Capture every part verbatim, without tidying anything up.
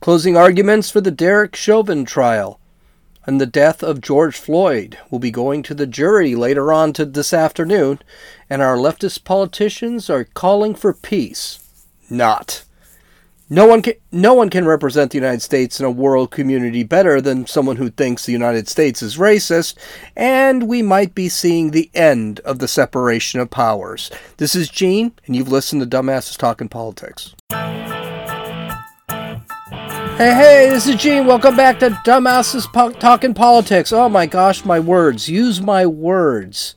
Closing arguments for the Derek Chauvin trial and the death of George Floyd will be going to the jury later on to this afternoon, and our leftist politicians are calling for peace. Not. No one can, no one can represent the United States in a world community better than someone who thinks the United States is racist, and we might be seeing the end of the separation of powers. This is Gene, and you've listened to Dumbasses Talking Politics. Hey, hey, this is Gene. Welcome back to Dumbasses po- Talking Politics. Oh my gosh, my words. Use my words.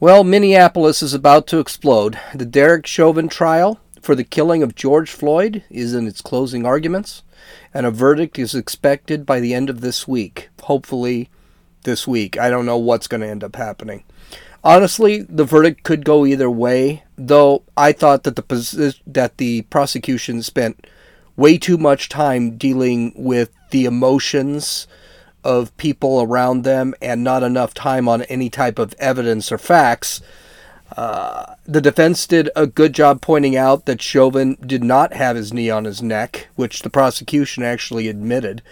Well, Minneapolis is about to explode. The Derek Chauvin trial for the killing of George Floyd is in its closing arguments, and a verdict is expected by the end of this week. Hopefully this week. I don't know what's going to end up happening. Honestly, the verdict could go either way, though I thought that the pos- that the prosecution spent way too much time dealing with the emotions of people around them and not enough time on any type of evidence or facts. Uh, the defense did a good job pointing out that Chauvin did not have his knee on his neck, which the prosecution actually admitted.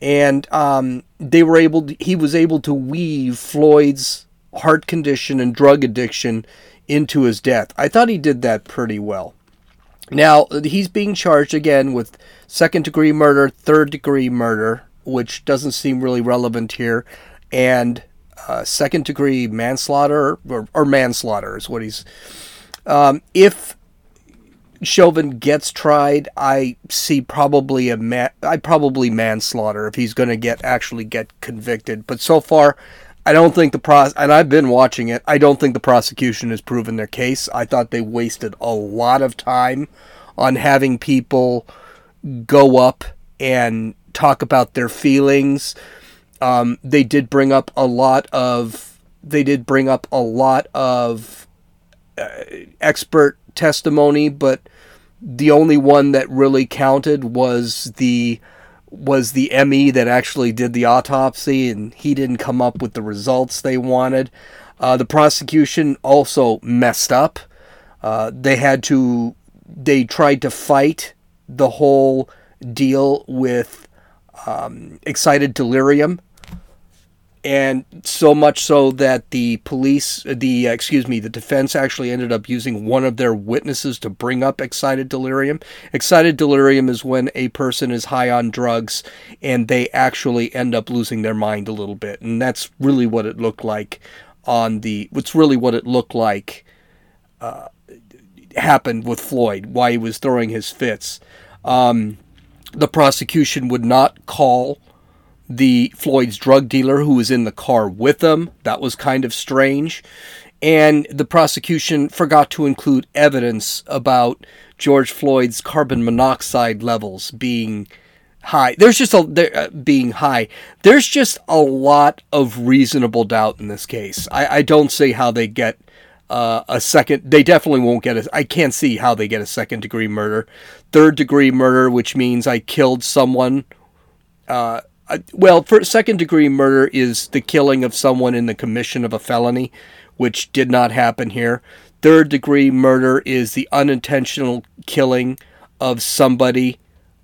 And um, they were able to, he was able to weave Floyd's heart condition and drug addiction into his death. I thought he did that pretty well. Now, he's being charged again with second-degree murder, third-degree murder, which doesn't seem really relevant here, and uh, second-degree manslaughter, or, or manslaughter is what he's... Um, if Chauvin gets tried, I see probably a man, I probably manslaughter if he's going to get actually get convicted. But so far, I don't think the... Pros- and I've been watching it. I don't think the prosecution has proven their case. I thought they wasted a lot of time on having people go up and talk about their feelings. Um, they did bring up a lot of... They did bring up a lot of uh, expert testimony, but the only one that really counted was the... was the M E that actually did the autopsy, and he didn't come up with the results they wanted. Uh, the prosecution also messed up. Uh, they had to, they tried to fight the whole deal with um, excited delirium, and so much so that the police, the excuse me, the defense actually ended up using one of their witnesses to bring up excited delirium. Excited delirium is when a person is high on drugs and they actually end up losing their mind a little bit. And that's really what it looked like on the, what's really what it looked like uh, happened with Floyd, why he was throwing his fits. Um, the prosecution would not call the Floyd's drug dealer who was in the car with them. That was kind of strange. And the prosecution forgot to include evidence about George Floyd's carbon monoxide levels being high. There's just a, there, uh, being high. There's just a lot of reasonable doubt in this case. I, I don't see how they get uh, a second. They definitely won't get a, I can't see how they get a second degree murder. Third degree murder, which means I killed someone, uh, Uh, well, for second-degree murder is the killing of someone in the commission of a felony, which did not happen here. Third-degree murder is the unintentional killing of somebody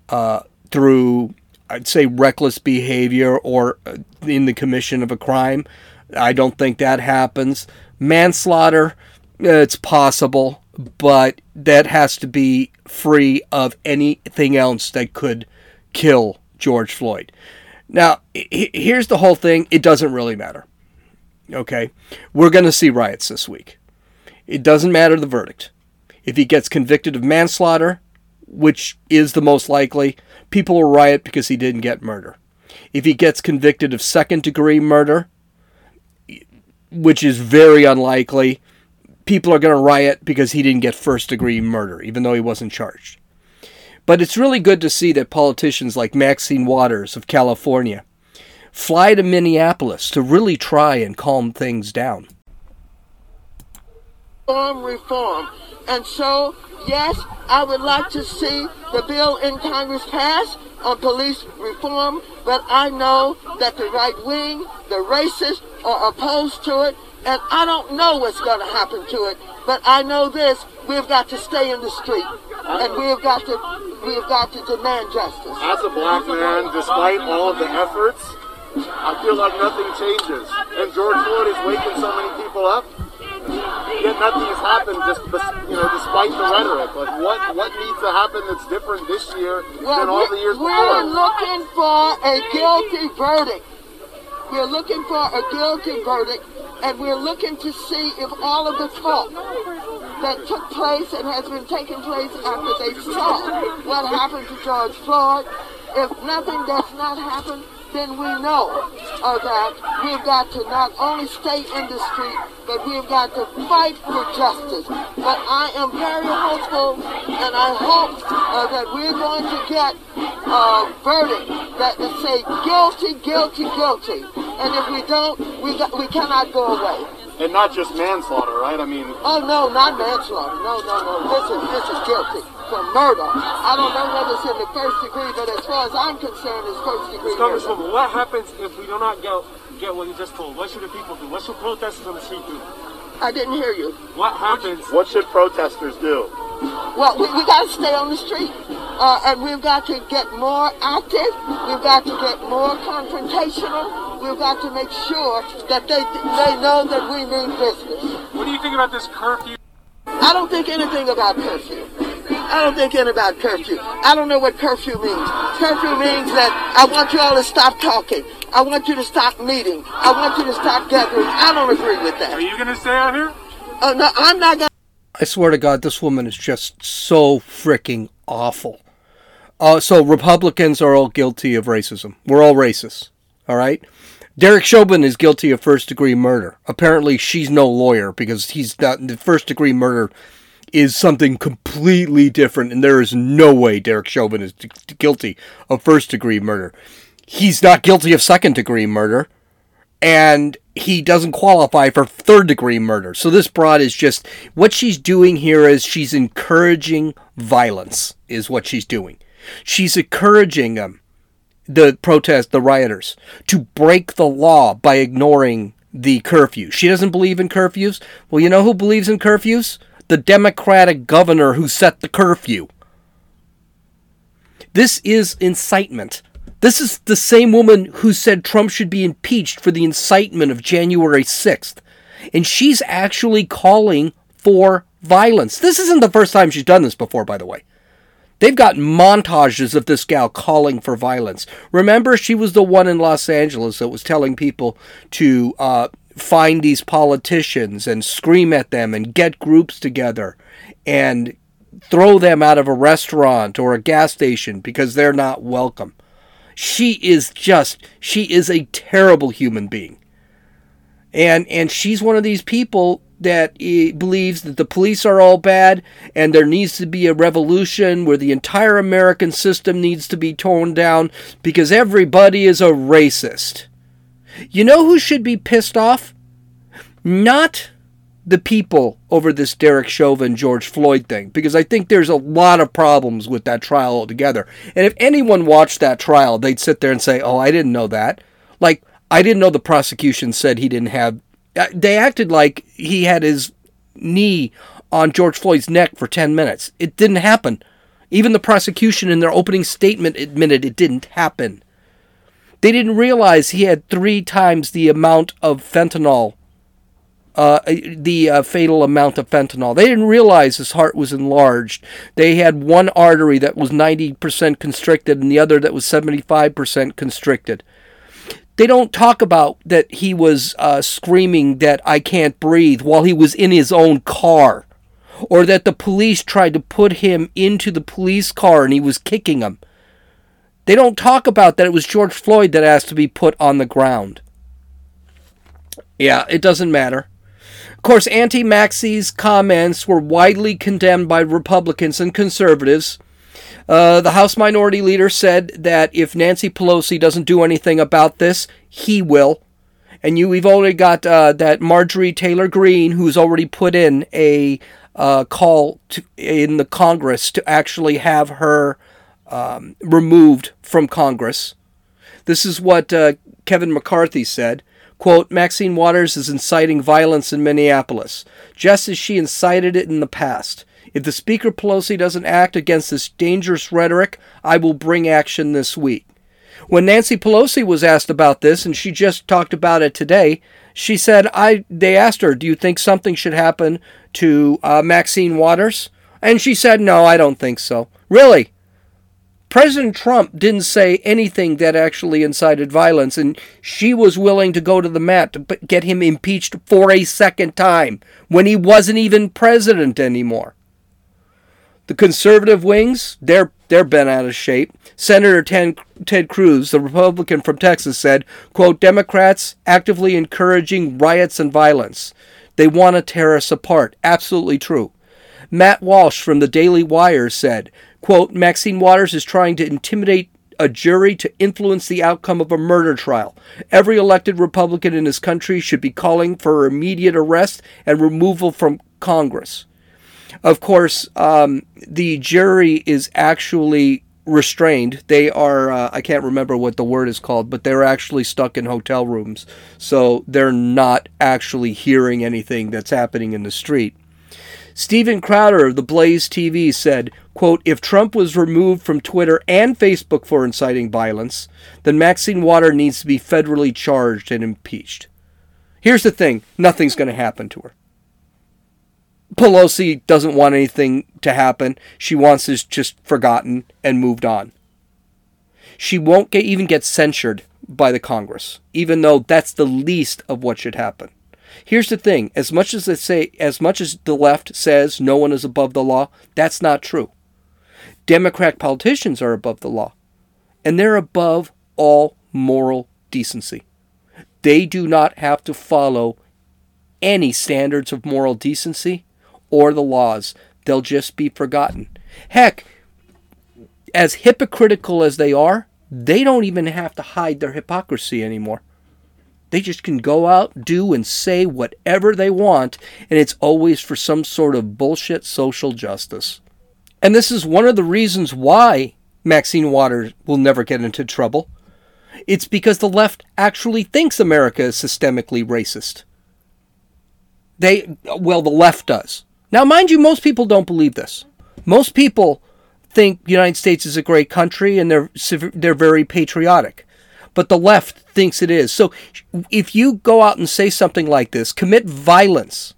uh, through, I'd say, reckless behavior or uh, in the commission of a crime. I don't think that happens. Manslaughter, uh, it's possible, but that has to be free of anything else that could kill George Floyd. Now, here's the whole thing. It doesn't really matter. Okay? We're going to see riots this week. It doesn't matter the verdict. If he gets convicted of manslaughter, which is the most likely, people will riot because he didn't get murder. If he gets convicted of second-degree murder, which is very unlikely, people are going to riot because he didn't get first-degree murder, even though he wasn't charged. But it's really good to see that politicians like Maxine Waters of California fly to Minneapolis to really try and calm things down. Reform, reform. And so, yes, I would like to see the bill in Congress pass on police reform, but I know that the right wing, the racists are opposed to it, and I don't know what's going to happen to it, but I know this, we've got to stay in the street. And we have got to we have got to demand justice. As a black man, despite all of the efforts, I feel like nothing changes. And George Floyd is waking so many people up, yet nothing has happened. Just, you know, despite the rhetoric, like what what needs to happen that's different this year well, than all the years we're before? We're looking for a guilty verdict. We're looking for a guilty verdict, and we're looking to see if all of the talk that took place and has been taking place after they saw what happened to George Floyd, if nothing does not happen, then we know uh, that we've got to not only stay in the street, but we've got to fight for justice. But I am very hopeful, and I hope uh, that we're going to get a verdict that will say guilty, guilty, guilty. And if we don't, we got, we cannot go away. And not just manslaughter, right? I mean. Oh no, not manslaughter. No, no, no. This is this is guilty. For murder. I don't know whether it's in the first degree, but as far as I'm concerned, it's first degree murder. Congresswoman, what happens if we do not get, get what you just told? What should the people do? What should protesters on the street do? I didn't hear you. What happens? What should protesters do? Well, we, we got to stay on the street. Uh, and we've got to get more active. We've got to get more confrontational. We've got to make sure that they, they know that we mean business. What do you think about this curfew? I don't think anything about curfew. I don't think anything about curfew. I don't know what curfew means. Curfew means that I want you all to stop talking. I want you to stop meeting. I want you to stop gathering. I don't agree with that. Are you going to stay out here? Oh, no, I'm not going to. I swear to God, this woman is just so freaking awful. Uh, so Republicans are all guilty of racism. We're all racists. All right? Derek Chauvin is guilty of first-degree murder. Apparently, she's no lawyer because he's not the first-degree murder is something completely different, and there is no way Derek Chauvin is d- guilty of first-degree murder. He's not guilty of second-degree murder, and he doesn't qualify for third-degree murder. So this broad is just, what she's doing here is she's encouraging violence, is what she's doing. She's encouraging um, the protest, the rioters, to break the law by ignoring the curfew. She doesn't believe in curfews. Well, you know who believes in curfews? The Democratic governor who set the curfew. This is incitement. This is the same woman who said Trump should be impeached for the incitement of January sixth. And she's actually calling for violence. This isn't the first time she's done this before, by the way. They've got montages of this gal calling for violence. Remember, she was the one in Los Angeles that was telling people to uh, find these politicians and scream at them and get groups together and throw them out of a restaurant or a gas station because they're not welcome. She is just, she is a terrible human being. And and she's one of these people that believes that the police are all bad and there needs to be a revolution where the entire American system needs to be torn down because everybody is a racist. You know who should be pissed off? Not the people over this Derek Chauvin, George Floyd thing, because I think there's a lot of problems with that trial altogether. And if anyone watched that trial, they'd sit there and say, oh, I didn't know that. Like, I didn't know the prosecution said he didn't have... They acted like he had his knee on George Floyd's neck for ten minutes. It didn't happen. Even the prosecution in their opening statement admitted it didn't happen. They didn't realize he had three times the amount of fentanyl, uh, the uh, fatal amount of fentanyl. They didn't realize his heart was enlarged. They had one artery that was ninety percent constricted and the other that was seventy-five percent constricted. They don't talk about that he was uh, screaming that I can't breathe while he was in his own car, or that the police tried to put him into the police car and he was kicking him. They don't talk about that it was George Floyd that asked to be put on the ground. Yeah, it doesn't matter. Of course, anti-Maxi's comments were widely condemned by Republicans and conservatives. Uh, the House Minority Leader said that if Nancy Pelosi doesn't do anything about this, he will. And you, we've already got uh, that Marjorie Taylor Greene, who's already put in a uh, call to, in the Congress to actually have her um, removed from Congress. This is what uh, Kevin McCarthy said. Quote, Maxine Waters is inciting violence in Minneapolis, just as she incited it in the past. If the Speaker Pelosi doesn't act against this dangerous rhetoric, I will bring action this week. When Nancy Pelosi was asked about this, and she just talked about it today, she said, I, they asked her, do you think something should happen to uh, Maxine Waters? And she said, no, I don't think so. Really? President Trump didn't say anything that actually incited violence, and she was willing to go to the mat to get him impeached for a second time when he wasn't even president anymore. The conservative wings, they're they're bent out of shape. Senator Ted, Ted Cruz, the Republican from Texas, said, quote, Democrats actively encouraging riots and violence. They want to tear us apart. Absolutely true. Matt Walsh from the Daily Wire said, quote, Maxine Waters is trying to intimidate a jury to influence the outcome of a murder trial. Every elected Republican in this country should be calling for her immediate arrest and removal from Congress. Of course, um, the jury is actually restrained. They are, uh, I can't remember what the word is called, but they're actually stuck in hotel rooms. So they're not actually hearing anything that's happening in the street. Steven Crowder of the Blaze T V said, quote, if Trump was removed from Twitter and Facebook for inciting violence, then Maxine Waters needs to be federally charged and impeached. Here's the thing. Nothing's going to happen to her. Pelosi doesn't want anything to happen. She wants this just forgotten and moved on. She won't get, even get censured by the Congress, even though that's the least of what should happen. Here's the thing. As much as they say, as much as the left says no one is above the law, that's not true. Democrat politicians are above the law, and they're above all moral decency. They do not have to follow any standards of moral decency or the laws. They'll just be forgotten. Heck, as hypocritical as they are, they don't even have to hide their hypocrisy anymore. They just can go out, do, and say whatever they want, and it's always for some sort of bullshit social justice. And this is one of the reasons why Maxine Waters will never get into trouble. It's because the left actually thinks America is systemically racist. They, well, the left does. Now, mind you, most people don't believe this. Most people think the United States is a great country and they're they're very patriotic. But the left thinks it is. So if you go out and say something like this, commit violence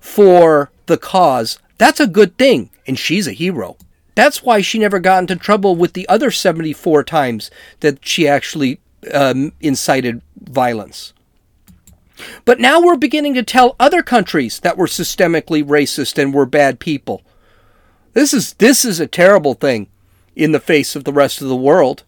for the cause, that's a good thing. And she's a hero. That's why she never got into trouble with the other seventy-four times that she actually um, incited violence. But now we're beginning to tell other countries that we're systemically racist and we're bad people. This is this is a terrible thing in the face of the rest of the world.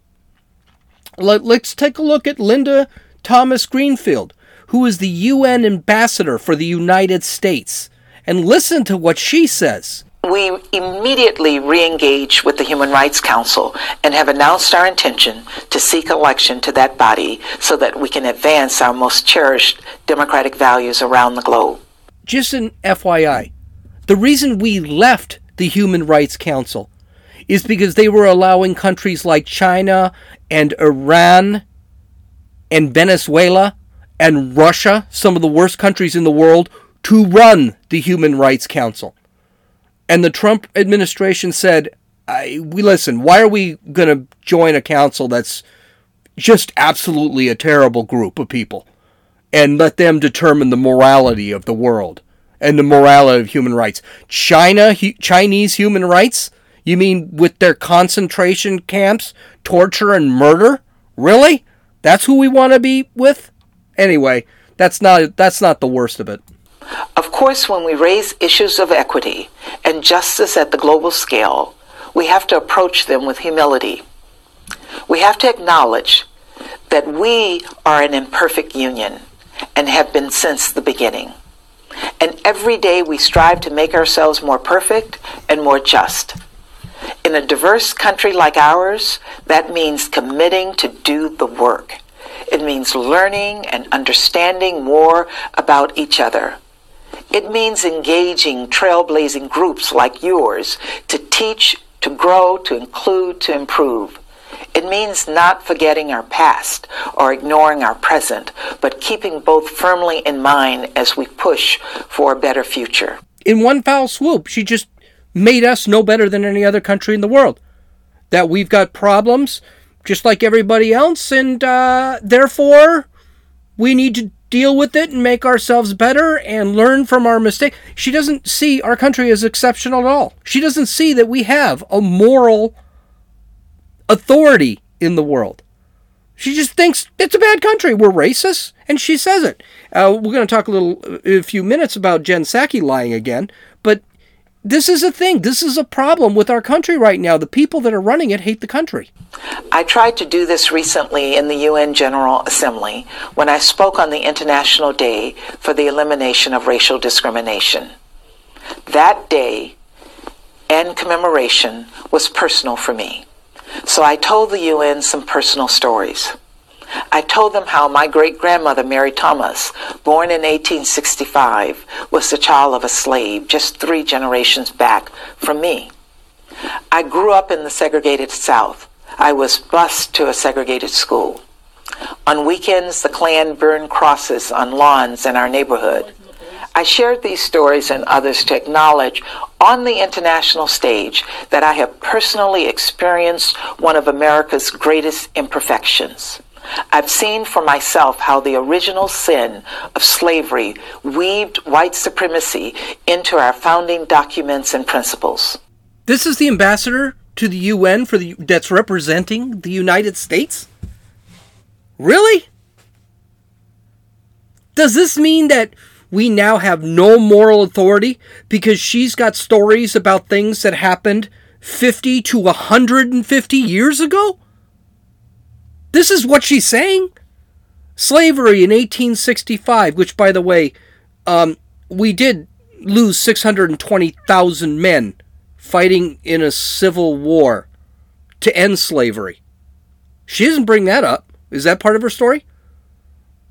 Let, let's take a look at Linda Thomas-Greenfield, who is the U N ambassador for the United States. And listen to what she says. We immediately re-engage with the Human Rights Council and have announced our intention to seek election to that body so that we can advance our most cherished democratic values around the globe. Just an F Y I, the reason we left the Human Rights Council is because they were allowing countries like China and Iran and Venezuela and Russia, some of the worst countries in the world, to run the Human Rights Council. And the Trump administration said, I, we listen, why are we going to join a council that's just absolutely a terrible group of people and let them determine the morality of the world and the morality of human rights? China, hu- Chinese human rights? You mean with their concentration camps, torture, and murder? Really? That's who we want to be with? Anyway, that's not that's not the worst of it. Of course, when we raise issues of equity and justice at the global scale, we have to approach them with humility. We have to acknowledge that we are an imperfect union and have been since the beginning. And every day we strive to make ourselves more perfect and more just. In a diverse country like ours, that means committing to do the work. It means learning and understanding more about each other. It means engaging trailblazing groups like yours to teach, to grow, to include, to improve. It means not forgetting our past or ignoring our present, but keeping both firmly in mind as we push for a better future. In one foul swoop, she just made us no better than any other country in the world. That we've got problems just like everybody else, and uh, therefore we need to deal with it and make ourselves better and learn from our mistakes. She doesn't see our country as exceptional at all. She doesn't see that we have a moral authority in the world. She just thinks it's a bad country. We're racist, and she says it. Uh, we're going to talk a little, a few minutes about Jen Psaki lying again, but this is a thing. This is a problem with our country right now. The people that are running it hate the country. I tried to do this recently in the U N General Assembly when I spoke on the International Day for the Elimination of Racial Discrimination. That day and commemoration was personal for me. So I told the U N some personal stories. I told them how my great-grandmother, Mary Thomas, born in eighteen sixty-five, was the child of a slave just three generations back from me. I grew up in the segregated South. I was bused to a segregated school. On weekends, the Klan burned crosses on lawns in our neighborhood. I shared these stories and others to acknowledge on the international stage that I have personally experienced one of America's greatest imperfections. I've seen for myself how the original sin of slavery weaved white supremacy into our founding documents and principles. This is the ambassador to the U N for the that's representing the United States? Really? Does this mean that we now have no moral authority because she's got stories about things that happened fifty to one hundred fifty years ago? This is what she's saying? Slavery in eighteen sixty-five, which, by the way, um, we did lose six hundred twenty thousand men fighting in a civil war to end slavery. She doesn't bring that up. Is that part of her story?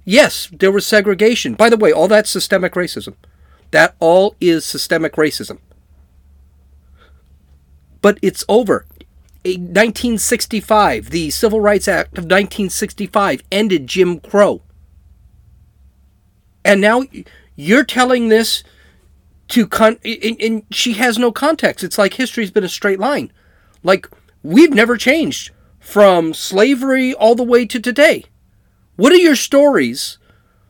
Yes, there was segregation. By the way, all that's systemic racism. That all is systemic racism. But it's over. nineteen sixty-five, the Civil Rights Act of nineteen sixty-five ended Jim Crow. And now you're telling this to, con- and, and she has no context. It's like history's been a straight line. Like, we've never changed from slavery all the way to today. What are your stories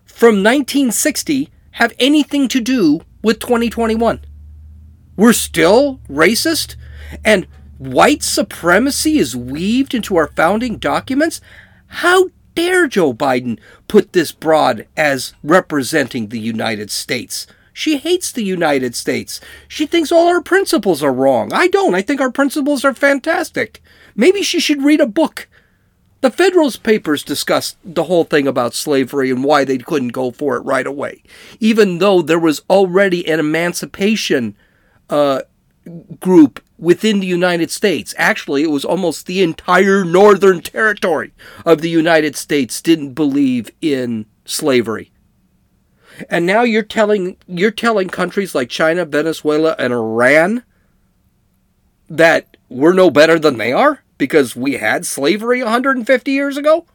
from nineteen sixty have anything to do with twenty twenty-one? We're still racist, and white supremacy is weaved into our founding documents? How dare Joe Biden put this broad as representing the United States? She hates the United States. She thinks all our principles are wrong. I don't. I think our principles are fantastic. Maybe she should read a book. The Federalist Papers discussed the whole thing about slavery and why they couldn't go for it right away, even though there was already an emancipation uh, group within the United States. Actually, it was almost the entire northern territory of the United States didn't believe in slavery. And now you're telling you're telling countries like China, Venezuela, and Iran that we're no better than they are because we had slavery one hundred fifty years ago?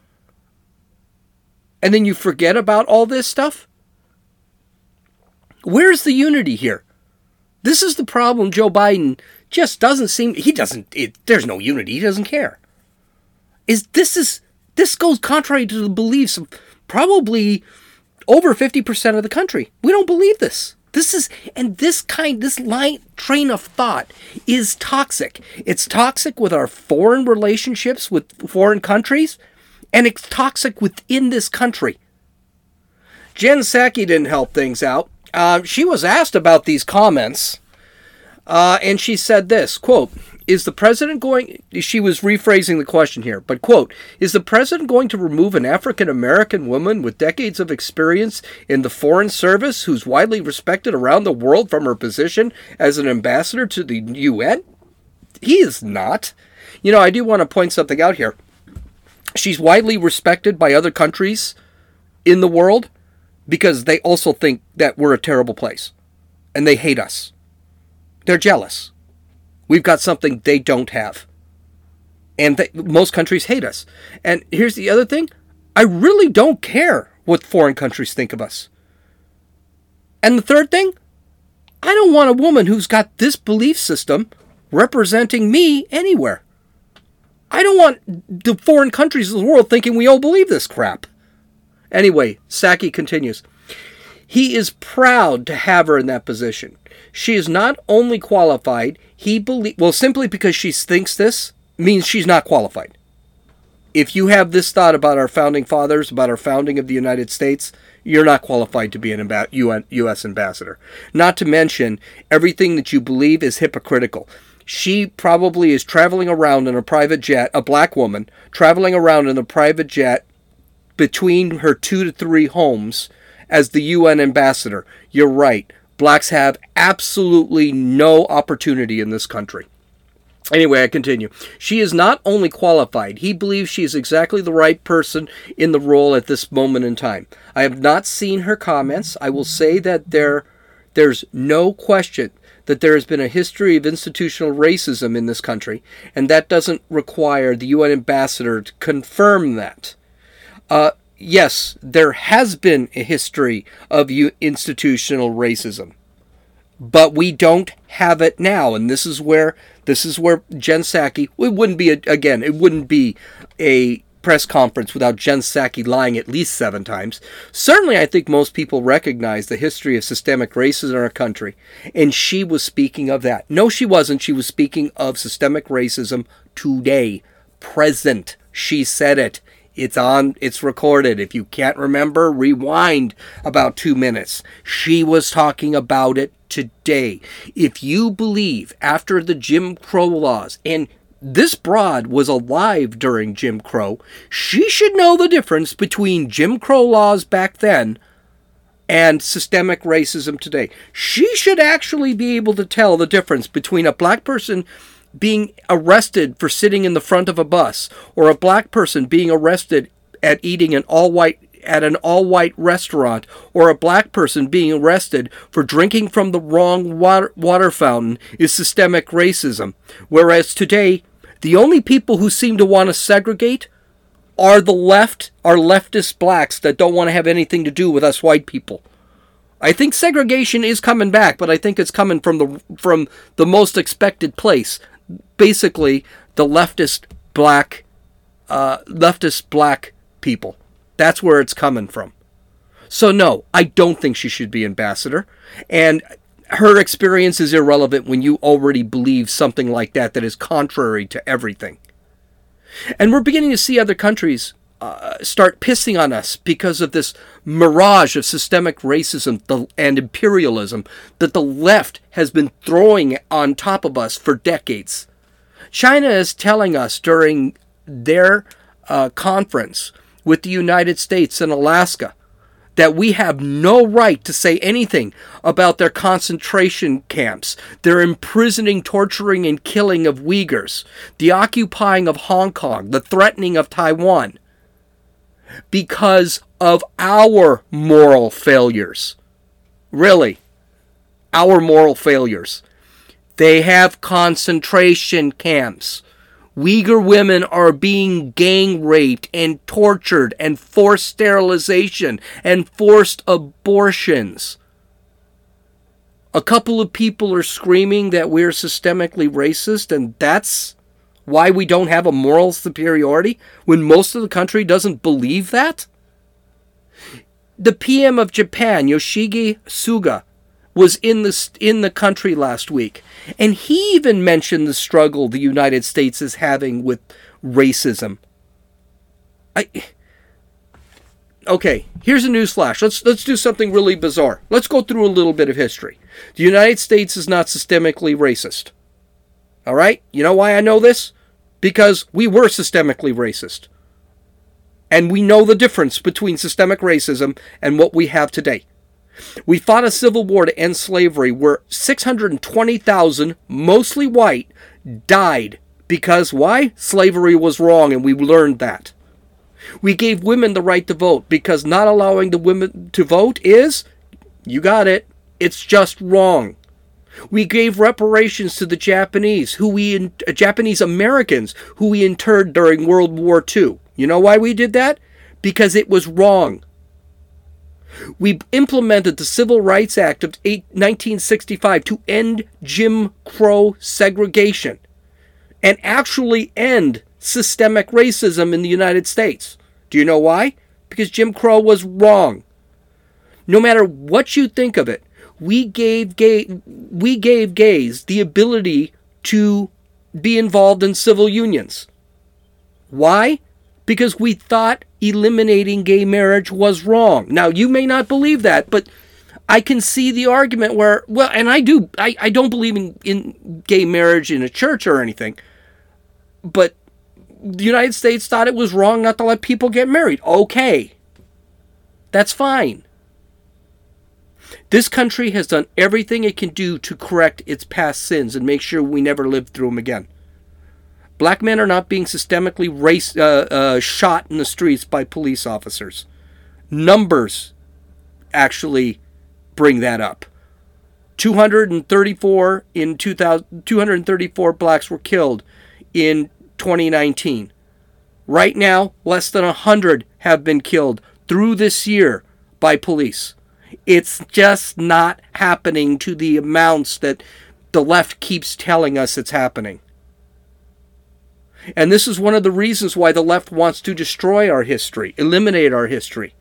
And then you forget about all this stuff? Where's the unity here? This is the problem Joe Biden just doesn't seem, he doesn't, it, there's no unity, he doesn't care. Is this is, this goes contrary to the beliefs of probably over fifty percent of the country. We don't believe this. This is, and this kind, this line, train of thought is toxic. It's toxic with our foreign relationships with foreign countries, and it's toxic within this country. Jen Psaki didn't help things out. Uh, she was asked about these comments. Uh, and she said this, quote, is the president going, she was rephrasing the question here, but quote, is the president going to remove an African-American woman with decades of experience in the foreign service who's widely respected around the world from her position as an ambassador to the U N? He is not. You know, I do want to point something out here. She's widely respected by other countries in the world because they also think that we're a terrible place and they hate us. They're jealous. We've got something they don't have. And they, most countries hate us. And here's the other thing. I really don't care what foreign countries think of us. And the third thing, I don't want a woman who's got this belief system representing me anywhere. I don't want the foreign countries of the world thinking we all believe this crap. Anyway, Psaki continues. He is proud to have her in that position. She is not only qualified, he believe well, simply because she thinks this means she's not qualified. If you have this thought about our founding fathers, about our founding of the United States, you're not qualified to be an amb- U S ambassador. Not to mention, everything that you believe is hypocritical. She probably is traveling around in a private jet, a black woman, traveling around in a private jet between her two to three homes as the U N ambassador. You're right. Blacks have absolutely no opportunity in this country. Anyway, I continue. She is not only qualified, he believes she is exactly the right person in the role at this moment in time. I have not seen her comments. I will say that there, there's no question that there has been a history of institutional racism in this country, and that doesn't require the U N ambassador to confirm that. Uh, yes, there has been a history of u- institutional racism. But we don't have it now, and this is where this is where Jen Psaki. It wouldn't be a, again. It wouldn't be a press conference without Jen Psaki lying at least seven times. Certainly, I think most people recognize the history of systemic racism in our country, and she was speaking of that. No, she wasn't. She was speaking of systemic racism today, present. She said it. It's on, it's recorded. If you can't remember, rewind about two minutes. She was talking about it today. If you believe after the Jim Crow laws, and this broad was alive during Jim Crow, she should know the difference between Jim Crow laws back then and systemic racism today. She should actually be able to tell the difference between a black person being arrested for sitting in the front of a bus, or a black person being arrested at eating an all-white at an all-white restaurant, or a black person being arrested for drinking from the wrong water, water fountain is systemic racism. Whereas today, the only people who seem to want to segregate are the left, are leftist blacks that don't want to have anything to do with us white people. I think segregation is coming back, but I think it's coming from the from the most expected place. Basically, the leftist black, uh, leftist black people. That's where it's coming from. So no, I don't think she should be ambassador. And her experience is irrelevant when you already believe something like that that is contrary to everything. And we're beginning to see other countries uh, start pissing on us because of this mirage of systemic racism and imperialism that the left has been throwing on top of us for decades. China is telling us during their uh, conference with the United States and Alaska that we have no right to say anything about their concentration camps, their imprisoning, torturing, and killing of Uyghurs, the occupying of Hong Kong, the threatening of Taiwan, because of our moral failures. Really, our moral failures. They have concentration camps. Uyghur women are being gang raped and tortured and forced sterilization and forced abortions. A couple of people are screaming that we're systemically racist, and that's why we don't have a moral superiority when most of the country doesn't believe that? The P M of Japan, Yoshihide Suga, was in the, in the country last week. And he even mentioned the struggle the United States is having with racism. I Okay, here's a newsflash. Let's, let's do something really bizarre. Let's go through a little bit of history. The United States is not systemically racist. All right? You know why I know this? Because we were systemically racist. And we know the difference between systemic racism and what we have today. We fought a civil war to end slavery where six hundred twenty thousand, mostly white, died because, why? Slavery was wrong, and we learned that. We gave women the right to vote because not allowing the women to vote is, you got it, it's just wrong. We gave reparations to the Japanese, who we uh, Japanese Americans, who we interred during World War Two. You know why we did that? Because it was wrong. We implemented the Civil Rights Act of nineteen sixty-five to end Jim Crow segregation and actually end systemic racism in the United States. Do you know why? Because Jim Crow was wrong. No matter what you think of it, we gave gay, we gave gays the ability to be involved in civil unions. Why? Because we thought eliminating gay marriage was wrong. Now, you may not believe that, but I can see the argument where, well, and I do, I, I don't believe in, in gay marriage in a church or anything, but the United States thought it was wrong not to let people get married. Okay, that's fine. This country has done everything it can do to correct its past sins and make sure we never live through them again. Black men are not being systemically race, uh, uh, shot in the streets by police officers. Numbers actually bring that up. two hundred thirty-four in two thousand, two hundred thirty-four blacks were killed in twenty nineteen. Right now, less than one hundred have been killed through this year by police. It's just not happening to the amounts that the left keeps telling us it's happening. And this is one of the reasons why the left wants to destroy our history, eliminate our history,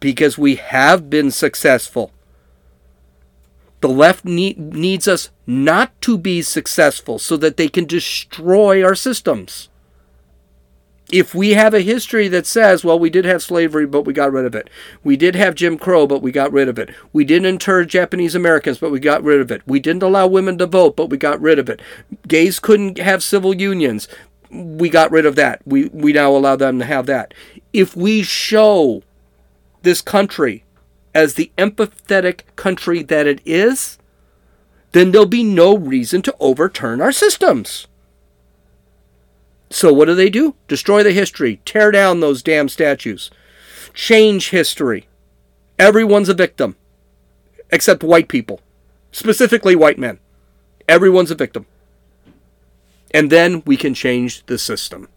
because we have been successful. The left need, needs us not to be successful so that they can destroy our systems. If we have a history that says, well, we did have slavery, but we got rid of it. We did have Jim Crow, but we got rid of it. We didn't inter Japanese Americans, but we got rid of it. We didn't allow women to vote, but we got rid of it. Gays couldn't have civil unions. We got rid of that. We, we now allow them to have that. If we show this country as the empathetic country that it is, then there'll be no reason to overturn our systems. So what do they do? Destroy the history. Tear down those damn statues. Change history. Everyone's a victim. Except white people. Specifically white men. Everyone's a victim. And then we can change the system.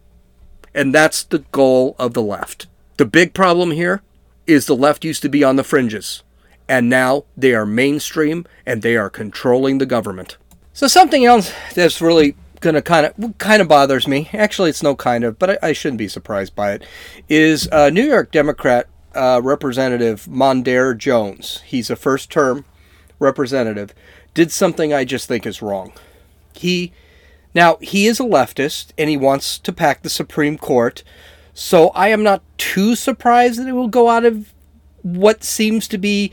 And that's the goal of the left. The big problem here is the left used to be on the fringes. And now they are mainstream and they are controlling the government. So something else that's really going to kind of kind of bothers me. Actually, it's no kind of, but I, I shouldn't be surprised by it. Is uh, New York Democrat uh, Representative Mondaire Jones. He's a first-term representative. Did something I just think is wrong. He now he is a leftist and he wants to pack the Supreme Court. So I am not too surprised that it will go out of what seems to be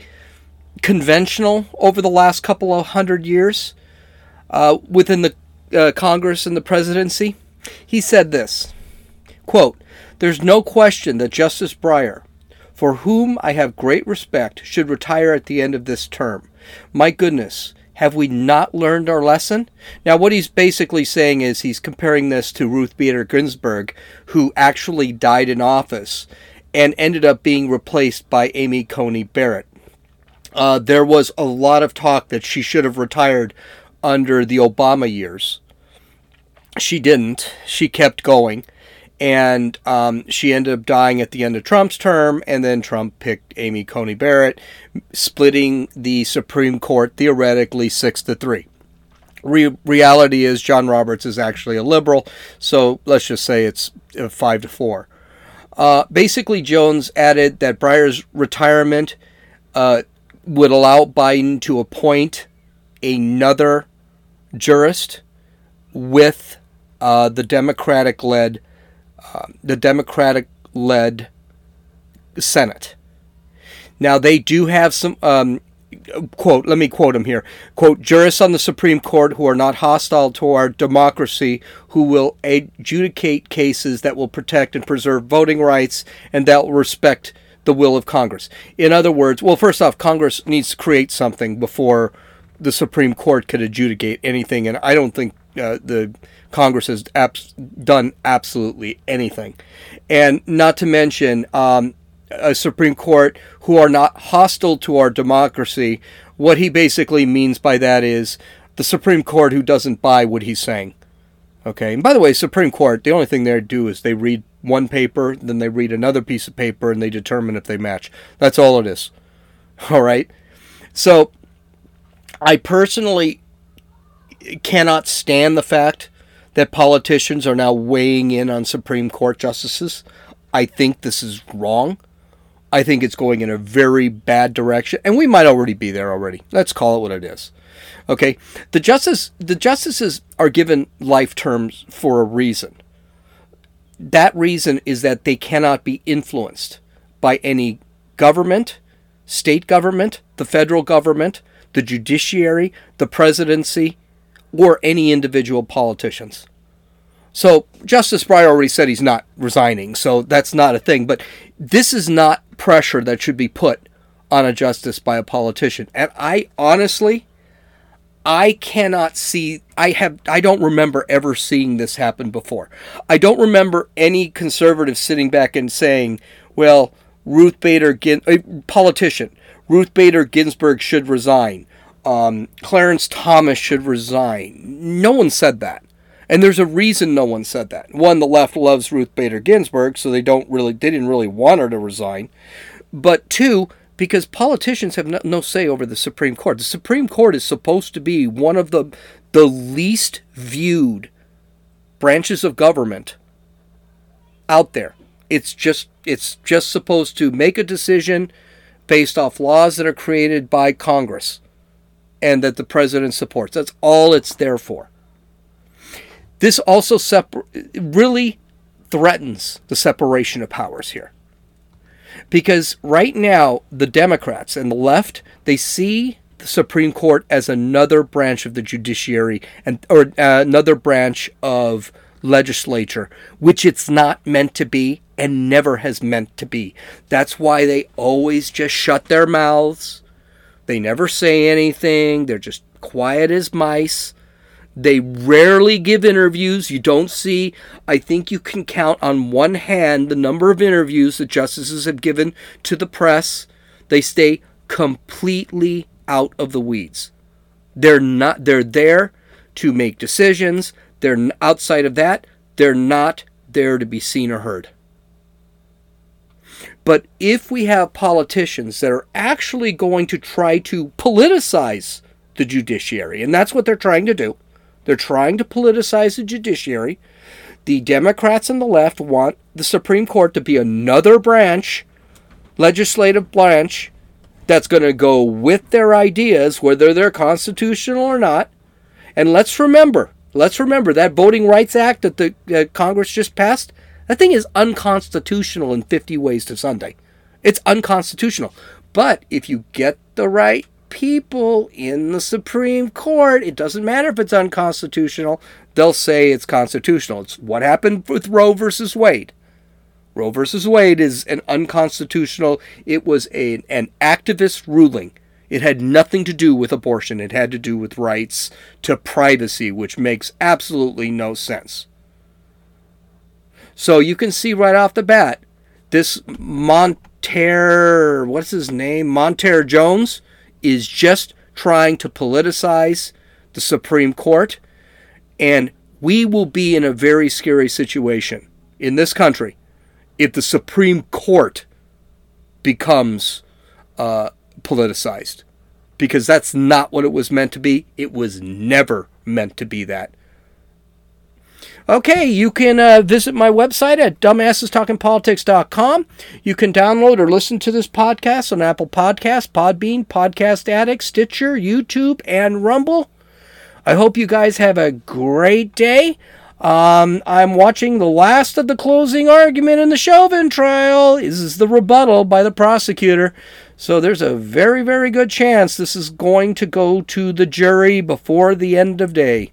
conventional over the last couple of hundred years uh, within the Uh, Congress and the presidency. He said this, quote, "There's no question that Justice Breyer, for whom I have great respect, should retire at the end of this term. My goodness, have we not learned our lesson?" Now, what he's basically saying is he's comparing this to Ruth Bader Ginsburg, who actually died in office and ended up being replaced by Amy Coney Barrett. Uh, there was a lot of talk that she should have retired under the Obama years. She didn't. She kept going. And um, she ended up dying at the end of Trump's term. And then Trump picked Amy Coney Barrett, splitting the Supreme Court theoretically six to three. Re- reality is John Roberts is actually a liberal. So let's just say it's five to four. Uh, basically, Jones added that Breyer's retirement uh, would allow Biden to appoint another jurist with uh, the Democratic-led, uh, the Democratic-led Senate. Now they do have some um, quote. Let me quote him here. Quote: "Jurists on the Supreme Court who are not hostile to our democracy, who will adjudicate cases that will protect and preserve voting rights, and that will respect the will of Congress." In other words, well, first off, Congress needs to create something before the Supreme Court could adjudicate anything, and I don't think uh, the Congress has abs- done absolutely anything. And not to mention um, a Supreme Court who are not hostile to our democracy. What he basically means by that is the Supreme Court who doesn't buy what he's saying. Okay, and by the way, Supreme Court, the only thing they do is they read one paper, then they read another piece of paper, and they determine if they match. That's all it is. All right. So I personally cannot stand the fact that politicians are now weighing in on Supreme Court justices. I think this is wrong. I think it's going in a very bad direction, and we might already be there already. Let's call it what it is. Okay, the justice, the justices are given life terms for a reason. That reason is that they cannot be influenced by any government, state government, the federal government, the judiciary, the presidency, or any individual politicians. So Justice Breyer already said he's not resigning, so that's not a thing. But this is not pressure that should be put on a justice by a politician. And I honestly, I cannot see, I have, I don't remember ever seeing this happen before. I don't remember any conservative sitting back and saying, well, Ruth Bader, Gin, a politician, Ruth Bader Ginsburg should resign. Um, Clarence Thomas should resign. No one said that. And there's a reason no one said that. One, the left loves Ruth Bader Ginsburg, so they don't really, they didn't really want her to resign. But two, because politicians have no, no say over the Supreme Court. The Supreme Court is supposed to be one of the the least viewed branches of government out there. It's just it's just supposed to make a decision based off laws that are created by Congress and that the president supports. That's all it's there for. This also separ- really threatens the separation of powers here. Because right now, the Democrats and the left, they see the Supreme Court as another branch of the judiciary and or uh, another branch of legislature, which it's not meant to be and never has meant to be. That's why they always just shut their mouths. They never say anything. They're just quiet as mice. They rarely give interviews. You don't see, I think you can count on one hand the number of interviews that justices have given to the press. They stay completely out of the weeds. They're not, they're there to make decisions. They're outside of that. They're not there to be seen or heard. But if we have politicians that are actually going to try to politicize the judiciary, and that's what they're trying to do, they're trying to politicize the judiciary. The Democrats and the left want the Supreme Court to be another branch, legislative branch, that's going to go with their ideas, whether they're constitutional or not. And let's remember, let's remember that Voting Rights Act that the uh, Congress just passed, that thing is unconstitutional in fifty ways to Sunday. It's unconstitutional. But if you get the right people in the Supreme Court, it doesn't matter if it's unconstitutional, they'll say it's constitutional. It's what happened with Roe versus Wade. Roe versus Wade is an unconstitutional, it was a, an activist ruling. It had nothing to do with abortion. It had to do with rights to privacy, which makes absolutely no sense. So you can see right off the bat, this Mondaire, what's his name? Mondaire Jones is just trying to politicize the Supreme Court, and we will be in a very scary situation in this country if the Supreme Court becomes uh, politicized, because that's not what it was meant to be. It was never meant to be that. Okay, you can uh, visit my website at dumbasses talking politics dot com. You can download or listen to this podcast on Apple Podcasts, Podbean, Podcast Addict, Stitcher, YouTube, and Rumble. I hope you guys have a great day. Um, I'm watching the last of the closing argument in the Chauvin trial. This is the rebuttal by the prosecutor. So there's a very, very good chance this is going to go to the jury before the end of day.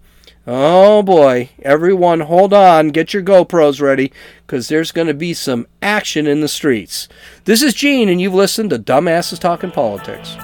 Oh boy, everyone hold on, get your GoPros ready, because there's going to be some action in the streets. This is Gene, and you've listened to Dumbasses Talking Politics.